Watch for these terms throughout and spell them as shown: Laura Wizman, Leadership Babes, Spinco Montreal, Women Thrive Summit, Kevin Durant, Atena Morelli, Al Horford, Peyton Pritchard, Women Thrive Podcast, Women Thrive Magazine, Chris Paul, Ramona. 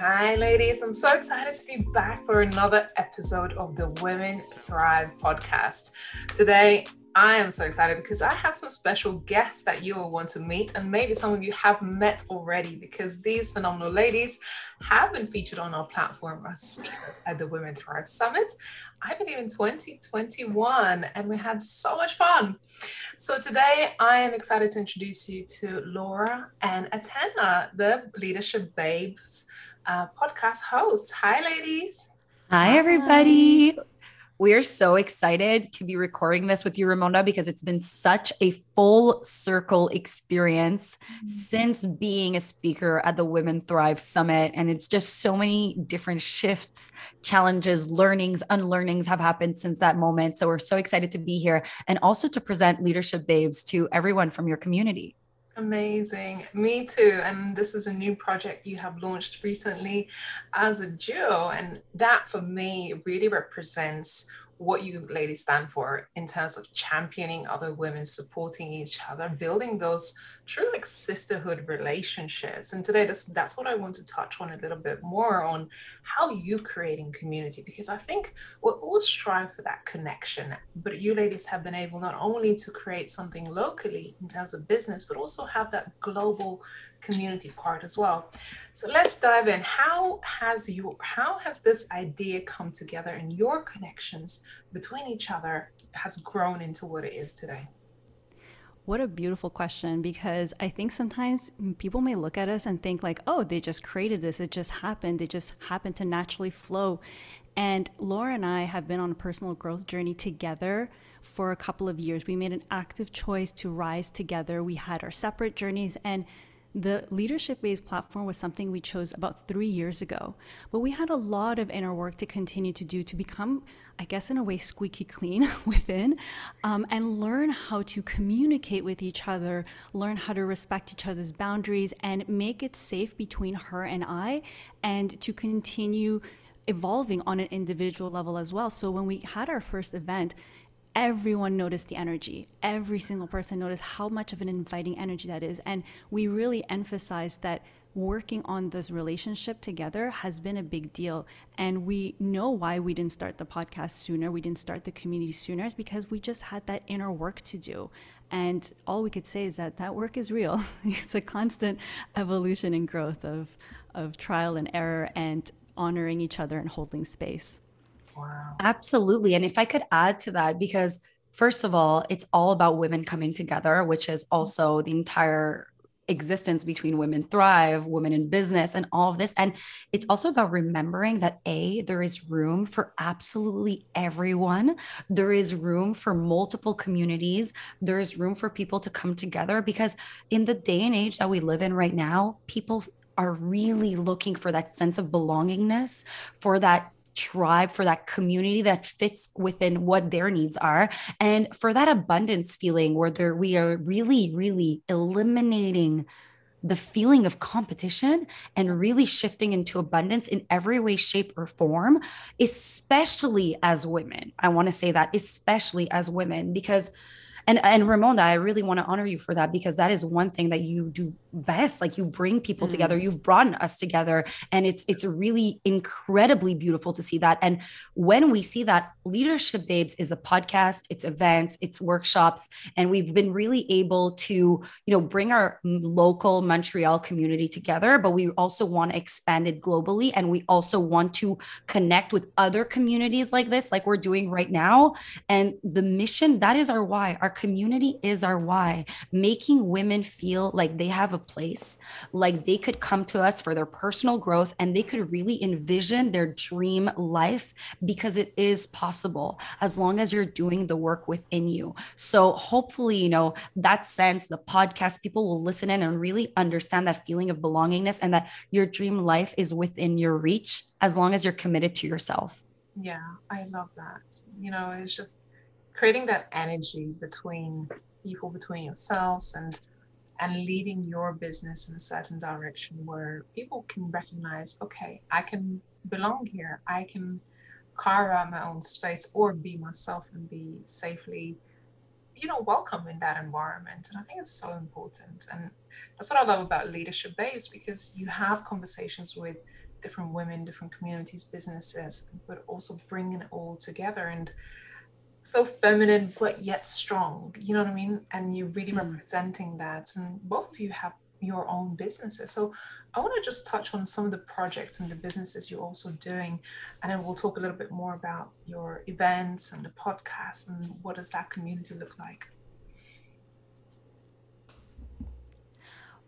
Hi ladies, I'm so excited to be back for another episode of the Women Thrive Podcast. Today, I am so excited because I have some special guests that you will want to meet, and maybe some of you have met already because these phenomenal ladies have been featured on our platform as speakers at the Women Thrive Summit, I believe in 2021, and we had so much fun. So today I am excited to introduce you to Laura and Atena, the Leadership Babes podcast hosts. Hi ladies. Hi everybody. We are so excited to be recording this with you, Ramona, because it's been such a full circle experience since being a speaker at the Women Thrive Summit. And it's just so many different shifts, challenges, learnings, unlearnings have happened since that moment. So we're so excited to be here and also to present Leadership Babes to everyone from your community. Amazing. Me too. And this is a new project you have launched recently as a duo. And that for me really represents what you ladies stand for in terms of championing other women, supporting each other, building those true like sisterhood relationships. And today that's what I want to touch on a little bit more on, how you creating community, because I think we'll all strive for that connection, but you ladies have been able not only to create something locally in terms of business, but also have that global community part as well. So let's dive in. How has this idea come together, and your connections between each other has grown into what it is today? What a beautiful question, because I think sometimes people may look at us and think like, oh, they just created this. It just happened. It just happened to naturally flow. And Laura and I have been on a personal growth journey together for a couple of years. We made an active choice to rise together. We had our separate journeys, and the leadership-based platform was something we chose about 3 years ago, but we had a lot of inner work to continue to do to become, I guess, in a way, squeaky clean within, and learn how to communicate with each other, learn how to respect each other's boundaries, and make it safe between her and I, and to continue evolving on an individual level as well. So when we had our first event, everyone noticed the energy. Every single person noticed how much of an inviting energy that is. And we really emphasized that working on this relationship together has been a big deal. And we know why we didn't start the podcast sooner. We didn't start the community sooner. It's because we just had that inner work to do. And all we could say is that work is real. It's a constant evolution and growth of trial and error and honoring each other and holding space. Wow. Absolutely. And if I could add to that, because first of all, it's all about women coming together, which is also the entire existence between Women Thrive, women in business, and all of this. And it's also about remembering that there is room for absolutely everyone. There is room for multiple communities. There is room for people to come together, because in the day and age that we live in right now, people are really looking for that sense of belongingness, for that tribe, for that community that fits within what their needs are, and for that abundance feeling where we are really, really eliminating the feeling of competition and really shifting into abundance in every way, shape, or form, especially as women. I want to say that, especially as women, because And Ramona, I really want to honor you for that, because that is one thing that you do best. Like, you bring people together, you've brought us together, and it's really incredibly beautiful to see that. And when we see that, Leadership Babes is a podcast, it's events, it's workshops, and we've been really able to, bring our local Montreal community together, but we also want to expand it globally. And we also want to connect with other communities like this, like we're doing right now. And the mission, that is our why. Our community is our why, making women feel like they have a place, like they could come to us for their personal growth, and they could really envision their dream life, because it is possible as long as you're doing the work within you. So hopefully, that sense, the podcast, people will listen in and really understand that feeling of belongingness, and that your dream life is within your reach as long as you're committed to yourself. Yeah, I love that. It's just creating that energy between people, between yourselves, and leading your business in a certain direction where people can recognize, okay, I can belong here. I can carve out my own space or be myself and be safely, welcome in that environment. And I think it's so important. And that's what I love about Leadership Babes, because you have conversations with different women, different communities, businesses, but also bringing it all together and so feminine, but yet strong, you know what I mean? And you're really representing that. And both of you have your own businesses. So I want to just touch on some of the projects and the businesses you're also doing. And then we'll talk a little bit more about your events and the podcast and what does that community look like?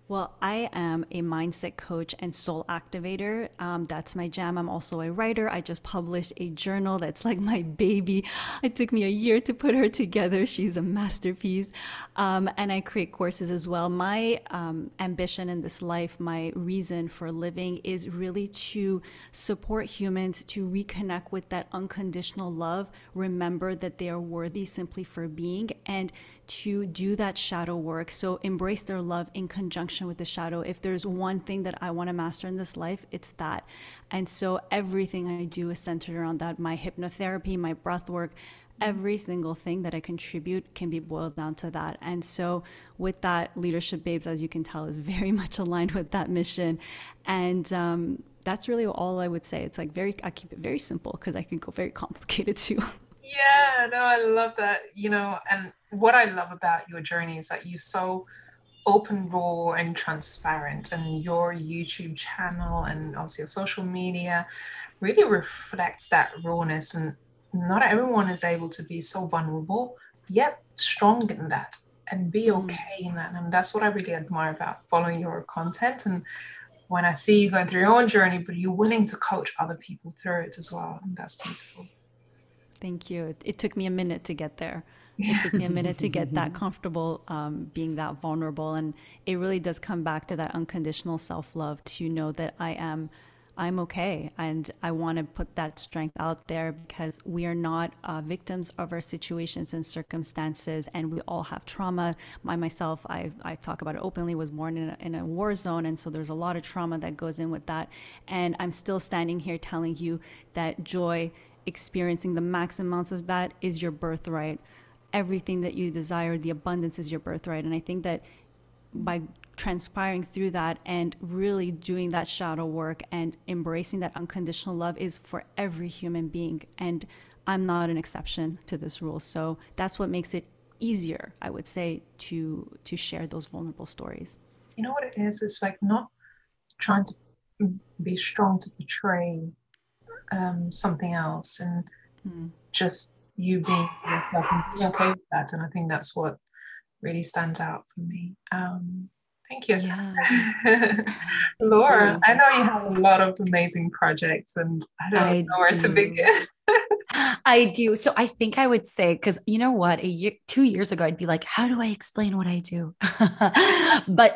Well, I am a mindset coach and soul activator. That's my jam. I'm also a writer. I just published a journal that's like my baby. It took me a year to put her together. She's a masterpiece. And I create courses as well. My ambition in this life, my reason for living is really to support humans to reconnect with that unconditional love, remember that they are worthy simply for being, and to do that shadow work. So embrace their love in conjunction with the shadow. If there's one thing that I want to master in this life, it's that. And so everything I do is centered around that. My hypnotherapy, my breath work, every single thing that I contribute can be boiled down to that. And so with that, Leadership Babes, as you can tell, is very much aligned with that mission. And that's really all I would say. It's like I keep it very simple because I can go very complicated too. Yeah, no, I love that, you know, and what I love about your journey is that you're so open, raw, and transparent, and your YouTube channel and obviously your social media really reflects that rawness, and not everyone is able to be so vulnerable, yet strong in that, and be okay in that, and that's what I really admire about following your content, and when I see you going through your own journey, but you're willing to coach other people through it as well, and that's beautiful. Thank you. It took me a minute to get there. It took me a minute to get that comfortable, being that vulnerable. And it really does come back to that unconditional self-love, to know that I'm okay. And I want to put that strength out there because we are not victims of our situations and circumstances. And we all have trauma. Myself, I talk about it openly, was born in a war zone. And so there's a lot of trauma that goes in with that. And I'm still standing here telling you that joy, experiencing the max amounts of that, is your birthright. Everything that you desire, the abundance, is your birthright. And I think that by transpiring through that and really doing that shadow work and embracing that unconditional love is for every human being. And I'm not an exception to this rule. So that's what makes it easier, I would say, to share those vulnerable stories. You know what it is? It's like not trying to be strong to portray something else, and just you being yourself and being okay with that. And I think that's what really stands out for me. Thank you. Yeah. Laura, I know you have a lot of amazing projects, and I don't know where to begin. I do. So I think I would say, because you know what, 2 years ago, I'd be like, how do I explain what I do?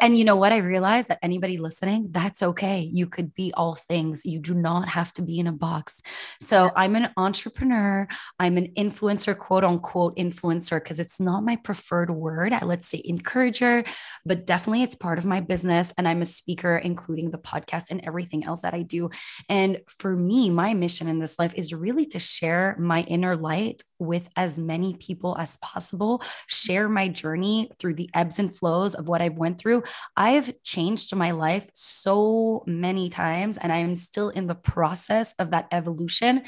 And you know what? I realized that anybody listening, that's okay. You could be all things. You do not have to be in a box. So I'm an entrepreneur. I'm an influencer, quote unquote influencer, because it's not my preferred word. Let's say encourager, but definitely it's part of my business. And I'm a speaker, including the podcast and everything else that I do. And for me, my mission in this life is really to share my inner light with as many people as possible, share my journey through the ebbs and flows of what I've went through. I've changed my life so many times, and I am still in the process of that evolution.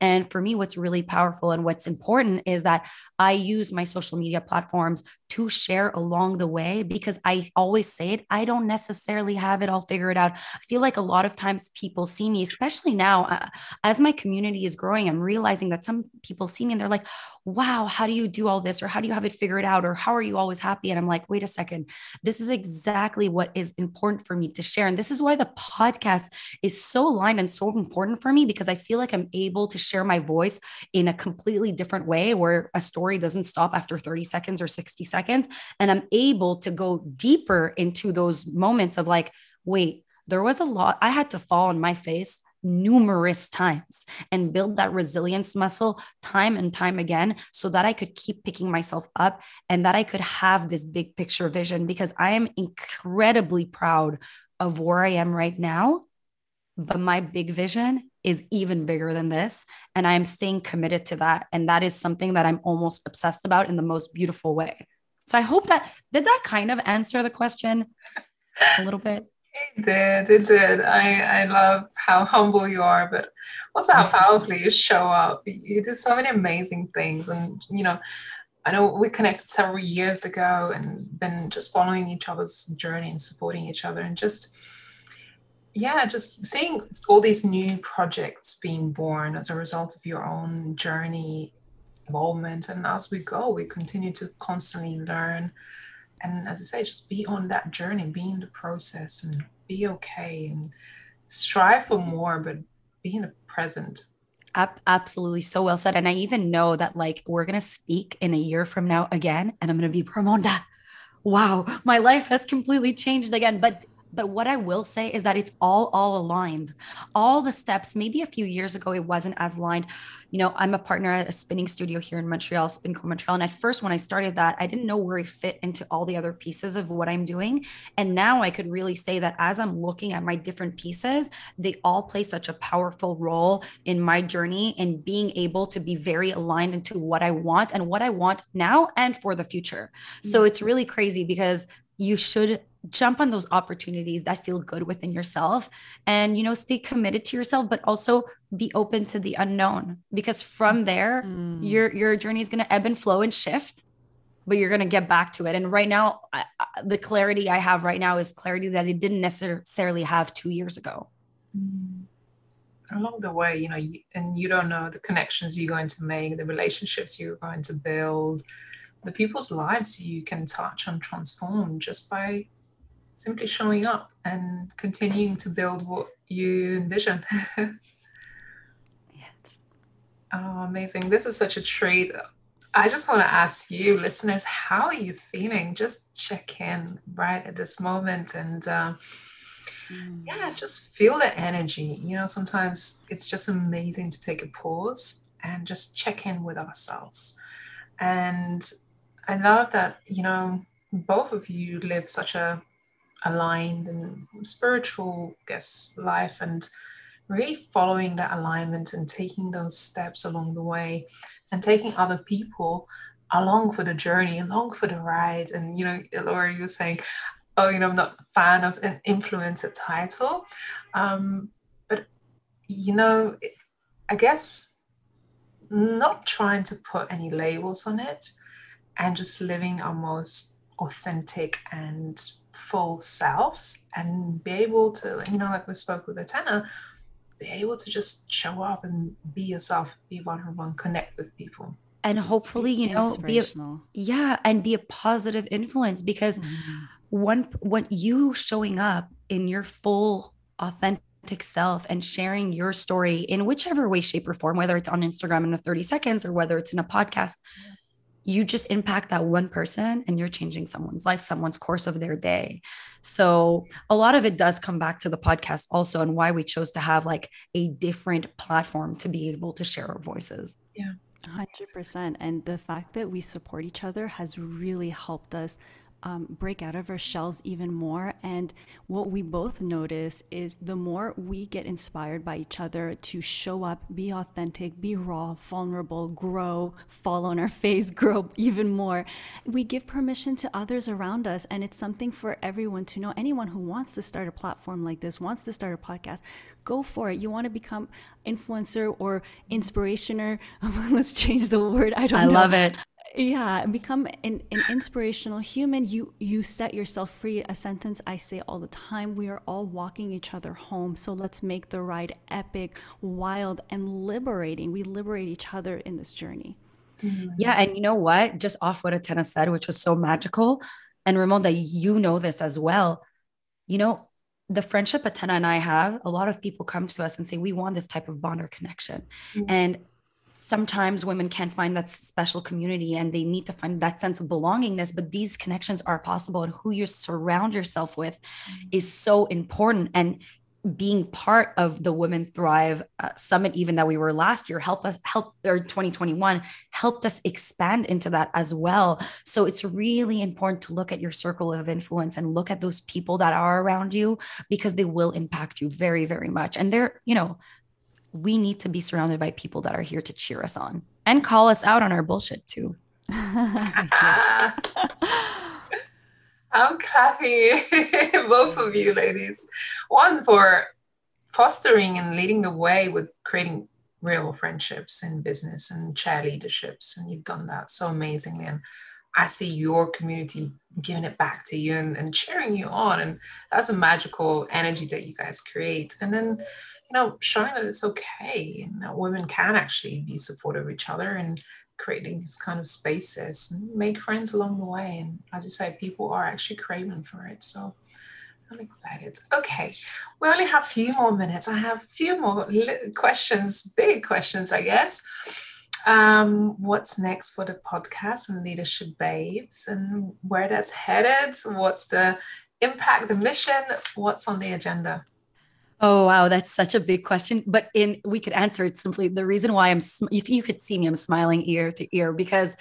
And for me, what's really powerful and what's important is that I use my social media platforms to share along the way, because I always say it, I don't necessarily have it all figured out. I feel like a lot of times people see me, especially now, as my community is growing, I'm realizing that some people see me and they're like, wow, how do you do all this? Or how do you have it figured out? Or how are you always happy? And I'm like, wait a second, this is exactly what is important for me to share. And this is why the podcast is so aligned and so important for me, because I feel like I'm able to share my voice in a completely different way, where a story doesn't stop after 30 seconds or 60 seconds. And I'm able to go deeper into those moments of like, wait, there was a lot, I had to fall on my face numerous times and build that resilience muscle time and time again, so that I could keep picking myself up and that I could have this big picture vision, because I am incredibly proud of where I am right now. But my big vision is even bigger than this. And I'm staying committed to that. And that is something that I'm almost obsessed about in the most beautiful way. So I hope that, did that kind of answer the question a little bit? It did. I love how humble you are, but also how powerfully you show up. You do so many amazing things. And, you know, I know we connected several years ago and been just following each other's journey and supporting each other and just seeing all these new projects being born as a result of your own journey, involvement. And as we go, we continue to constantly learn. And as I say, just be on that journey, be in the process and be okay and strive for more, but be in the present. Absolutely. So well said. And I even know that we're going to speak in a year from now again, and I'm going to be Ramonda. Wow. My life has completely changed again. But what I will say is that it's all aligned. All the steps, maybe a few years ago, it wasn't as aligned. You know, I'm a partner at a spinning studio here in Montreal, Spinco Montreal. And at first, when I started that, I didn't know where it fit into all the other pieces of what I'm doing. And now I could really say that as I'm looking at my different pieces, they all play such a powerful role in my journey and being able to be very aligned into what I want and what I want now and for the future. Mm-hmm. So it's really crazy because you should jump on those opportunities that feel good within yourself and, stay committed to yourself, but also be open to the unknown, because from there, your journey is going to ebb and flow and shift, but you're going to get back to it. And right now, the clarity I have right now is clarity that I didn't necessarily have 2 years ago. Along the way, you don't know the connections you're going to make, the relationships you're going to build, the people's lives you can touch and transform just by simply showing up and continuing to build what you envision. Yes. Oh, amazing. This is such a treat. I just want to ask you, listeners, how are you feeling? Just check in right at this moment and just feel the energy. Sometimes it's just amazing to take a pause and just check in with ourselves. And I love that, both of you live such a aligned and spiritual, I guess, life, and really following that alignment and taking those steps along the way and taking other people along for the journey, along for the ride. And, Laura, you were saying, I'm not a fan of an influencer title. But, I guess not trying to put any labels on it and just living our most authentic and full selves and be able to, like we spoke with Atena, be able to just show up and be yourself, be one-on-one, connect with people. And hopefully, be a positive influence, because when you showing up in your full authentic self and sharing your story in whichever way, shape or form, whether it's on Instagram in the 30 seconds or whether it's in a podcast, you just impact that one person and you're changing someone's life, someone's course of their day. So a lot of it does come back to the podcast also, and why we chose to have a different platform to be able to share our voices. Yeah, 100%. And the fact that we support each other has really helped us break out of our shells even more. And what we both notice is the more we get inspired by each other to show up, be authentic, be raw, vulnerable, grow, fall on our face, grow even more, we give permission to others around us. And it's something for everyone to know. Anyone who wants to start a platform like this, wants to start a podcast, go for it. You want to become influencer or inspirationer. Let's change the word. I know. I love it. Yeah, become an inspirational human. You set yourself free. A sentence I say all the time, we are all walking each other home. So let's make the ride epic, wild, and liberating. We liberate each other in this journey. Yeah, and you know what? Just off what Atena said, which was so magical, and Ramona, you know this as well. The friendship Atena and I have, a lot of people come to us and say, we want this type of bond or connection. Mm-hmm. And sometimes women can't find that special community and they need to find that sense of belongingness, but these connections are possible, and who you surround yourself with is so important. And being part of the Women Thrive Summit, even that we were last year, helped 2021 helped us expand into that as well. So it's really important to look at your circle of influence and look at those people that are around you, because they will impact you very, very much. And they're, we need to be surrounded by people that are here to cheer us on and call us out on our bullshit too. I'm clapping both of you ladies. One, for fostering and leading the way with creating real friendships in business and chair leaderships. And you've done that so amazingly. And I see your community giving it back to you and cheering you on. And that's a magical energy that you guys create. And then, you know, showing that it's okay and that women can actually be supportive of each other and creating these kind of spaces and make friends along the way. And as you say, people are actually craving for it. So I'm excited. Okay. We only have a few more minutes. I have a few more questions, big questions, I guess. What's next for the podcast and Leadership Babes, and where that's headed? What's the impact, the mission? What's on the agenda? Oh, wow. That's such a big question, but we could answer it simply. The reason why if you could see me, I'm smiling ear to ear, because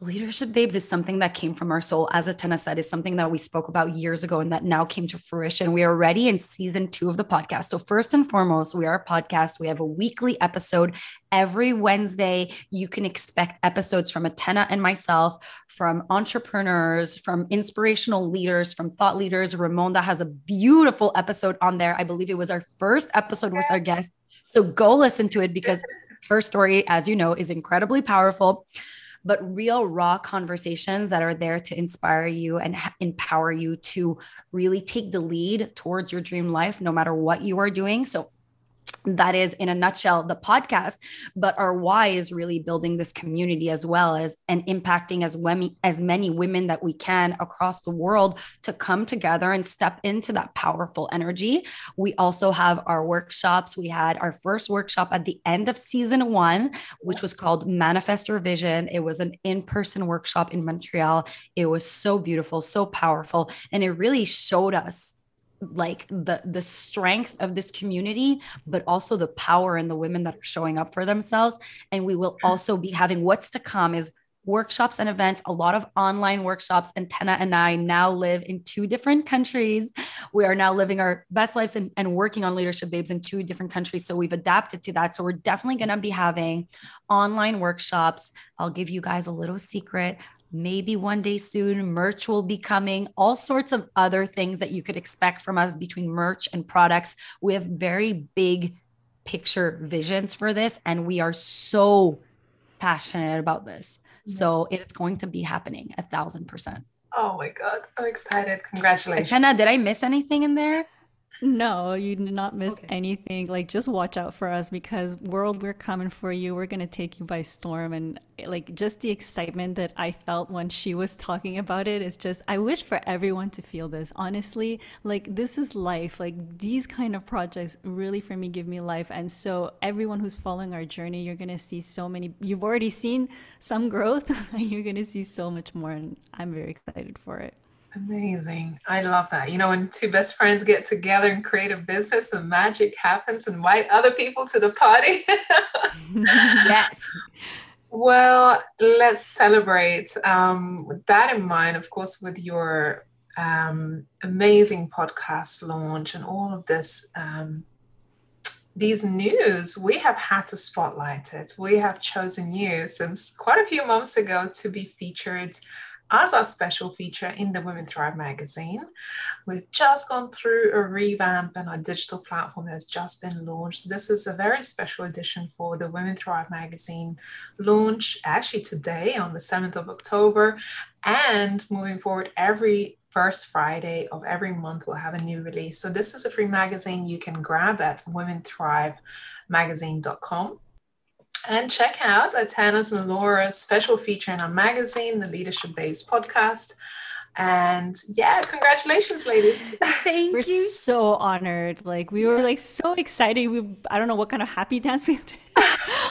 Leadership Babes is something that came from our soul. As Atena said, is something that we spoke about years ago and that now came to fruition. We are already in season 2 of the podcast. So first and foremost, we are a podcast. We have a weekly episode every Wednesday. You can expect episodes from Atena and myself, from entrepreneurs, from inspirational leaders, from thought leaders. Ramona has a beautiful episode on there. I believe it was our first episode with our guest. So go listen to it, because her story, as you know, is incredibly powerful. But real raw conversations that are there to inspire you and empower you to really take the lead towards your dream life, no matter what you are doing. So that is, in a nutshell, the podcast. But our why is really building this community, as well as and impacting as many women that we can across the world to come together and step into that powerful energy. We also have our workshops. We had our first workshop at the end of season 1, which was called Manifest Your Vision. It was an in-person workshop in Montreal. It was so beautiful, so powerful, and it really showed us like the strength of this community, but also the power and the women that are showing up for themselves. And we will also be having, what's to come is workshops and events, a lot of online workshops. And Tena and I now live in 2 different countries. We are now living our best lives and working on Leadership Babes in 2 different countries. So we've adapted to that. So we're definitely going to be having online workshops. I'll give you guys a little secret. Maybe one day soon, merch will be coming, all sorts of other things that you could expect from us between merch and products. We have very big picture visions for this, and we are so passionate about this. So it's going to be happening 1,000%. Oh my God, I'm excited. Congratulations. Atena, did I miss anything in there? No, you did not miss anything. Like, just watch out for us, because world, we're coming for you. We're going to take you by storm. And like, just the excitement that I felt when she was talking about it is just, I wish for everyone to feel this. Honestly, like, this is life. Like, these kind of projects really, for me, give me life. And so everyone who's following our journey, you're going to see so many, you've already seen some growth, and you're going to see so much more. And I'm very excited for it. Amazing. I love that. You know, when 2 best friends get together and create a business, the magic happens, and invite other people to the party. Yes. Well, let's celebrate. With that in mind, of course, with your amazing podcast launch and all of this, these news, we have had to spotlight it. We have chosen you since quite a few months ago to be featured as our special feature in the Women Thrive magazine. We've just gone through a revamp, and our digital platform has just been launched. This is a very special edition for the Women Thrive magazine launch, actually today on the 7th of October. And moving forward, every first Friday of every month, we'll have a new release. So this is a free magazine you can grab at womenthrivemagazine.com. And check out Atena's and Laura's special feature in our magazine, the Leadership Babes podcast. And yeah, congratulations, ladies. Thank you. We're so honored. Like, we were like so excited. I don't know what kind of happy dance we did,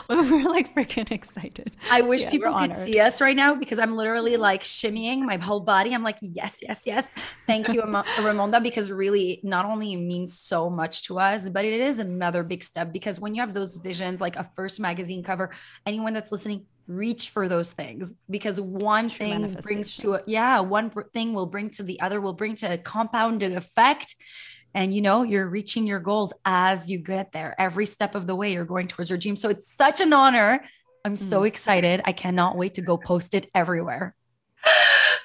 but we're like freaking excited. I wish people could see us right now, because I'm literally like shimmying my whole body. I'm like, yes, yes, yes. Thank you, Ramona, because really, not only it means so much to us, but it is another big step, because when you have those visions, like a first magazine cover, anyone that's listening, reach for those things, because one thing brings to one thing will bring to the other, will bring to a compounded effect. And, you know, you're reaching your goals as you get there. Every step of the way, you're going towards your dream. So it's such an honor. I'm so excited. I cannot wait to go post it everywhere.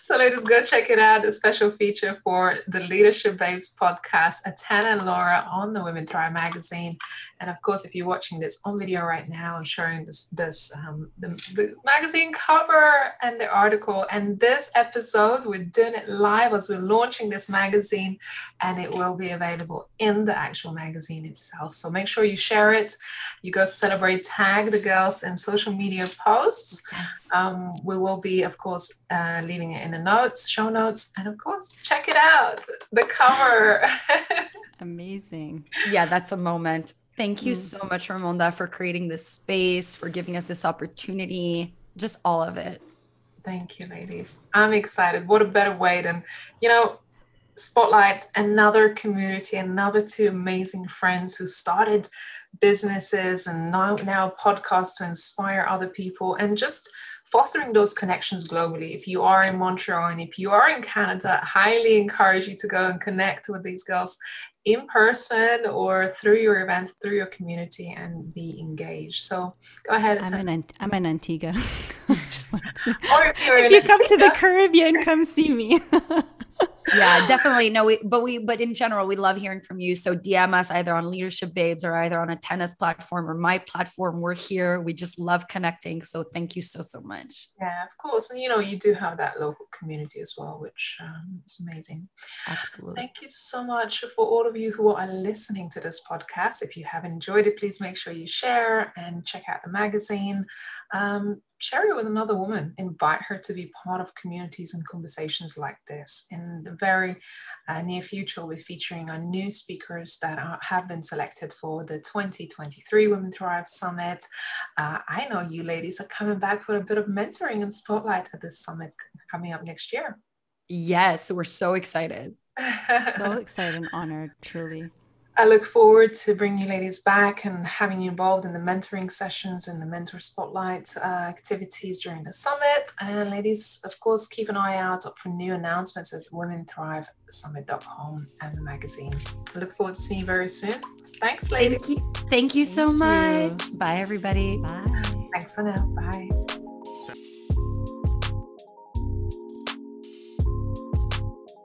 So ladies, go check it out. A special feature for the Leadership Babes podcast, Atena and Laura on the Women Thrive magazine. And of course, if you're watching this on video right now, I'm showing the magazine cover and the article. And this episode, we're doing it live as we're launching this magazine, and it will be available in the actual magazine itself. So make sure you share it. You go celebrate, tag the girls in social media posts. Yes. We will be, of course, leaving it in the show notes, and of course, check it out, the cover. Amazing. Yeah, that's a moment. Thank you so much, Ramona, for creating this space, for giving us this opportunity, just all of it. Thank you, ladies. I'm excited. What a better way than, spotlight another community, another two amazing friends who started businesses and now podcasts to inspire other people, and just fostering those connections globally. If you are in Montreal and if you are in Canada, I highly encourage you to go and connect with these girls in person or through your events, through your community, and be engaged. So go ahead. I'm in Antigua. If you come to the Caribbean, come see me. Yeah, definitely. No, but in general, we love hearing from you. So DM us either on Leadership Babes or either on Atena's platform or my platform. We're here. We just love connecting. So thank you so, so much. Yeah, of course. And you do have that local community as well, which is amazing. Absolutely. Thank you so much for all of you who are listening to this podcast. If you have enjoyed it, please make sure you share and check out the magazine. Share it with another woman. Invite her to be part of communities and conversations like this. In the very near future, we'll be featuring our new speakers that have been selected for the 2023 Women Thrive Summit. I know you ladies are coming back for a bit of mentoring and spotlight at this summit coming up next year. Yes, we're so excited. So excited and honored, truly. I look forward to bringing you ladies back and having you involved in the mentoring sessions and the mentor spotlight activities during the summit. And ladies, of course, keep an eye out for new announcements at womenthrivesummit.com and the magazine. I look forward to seeing you very soon. Thanks, ladies. Thank you so much. Bye, everybody. Bye. Thanks for now. Bye.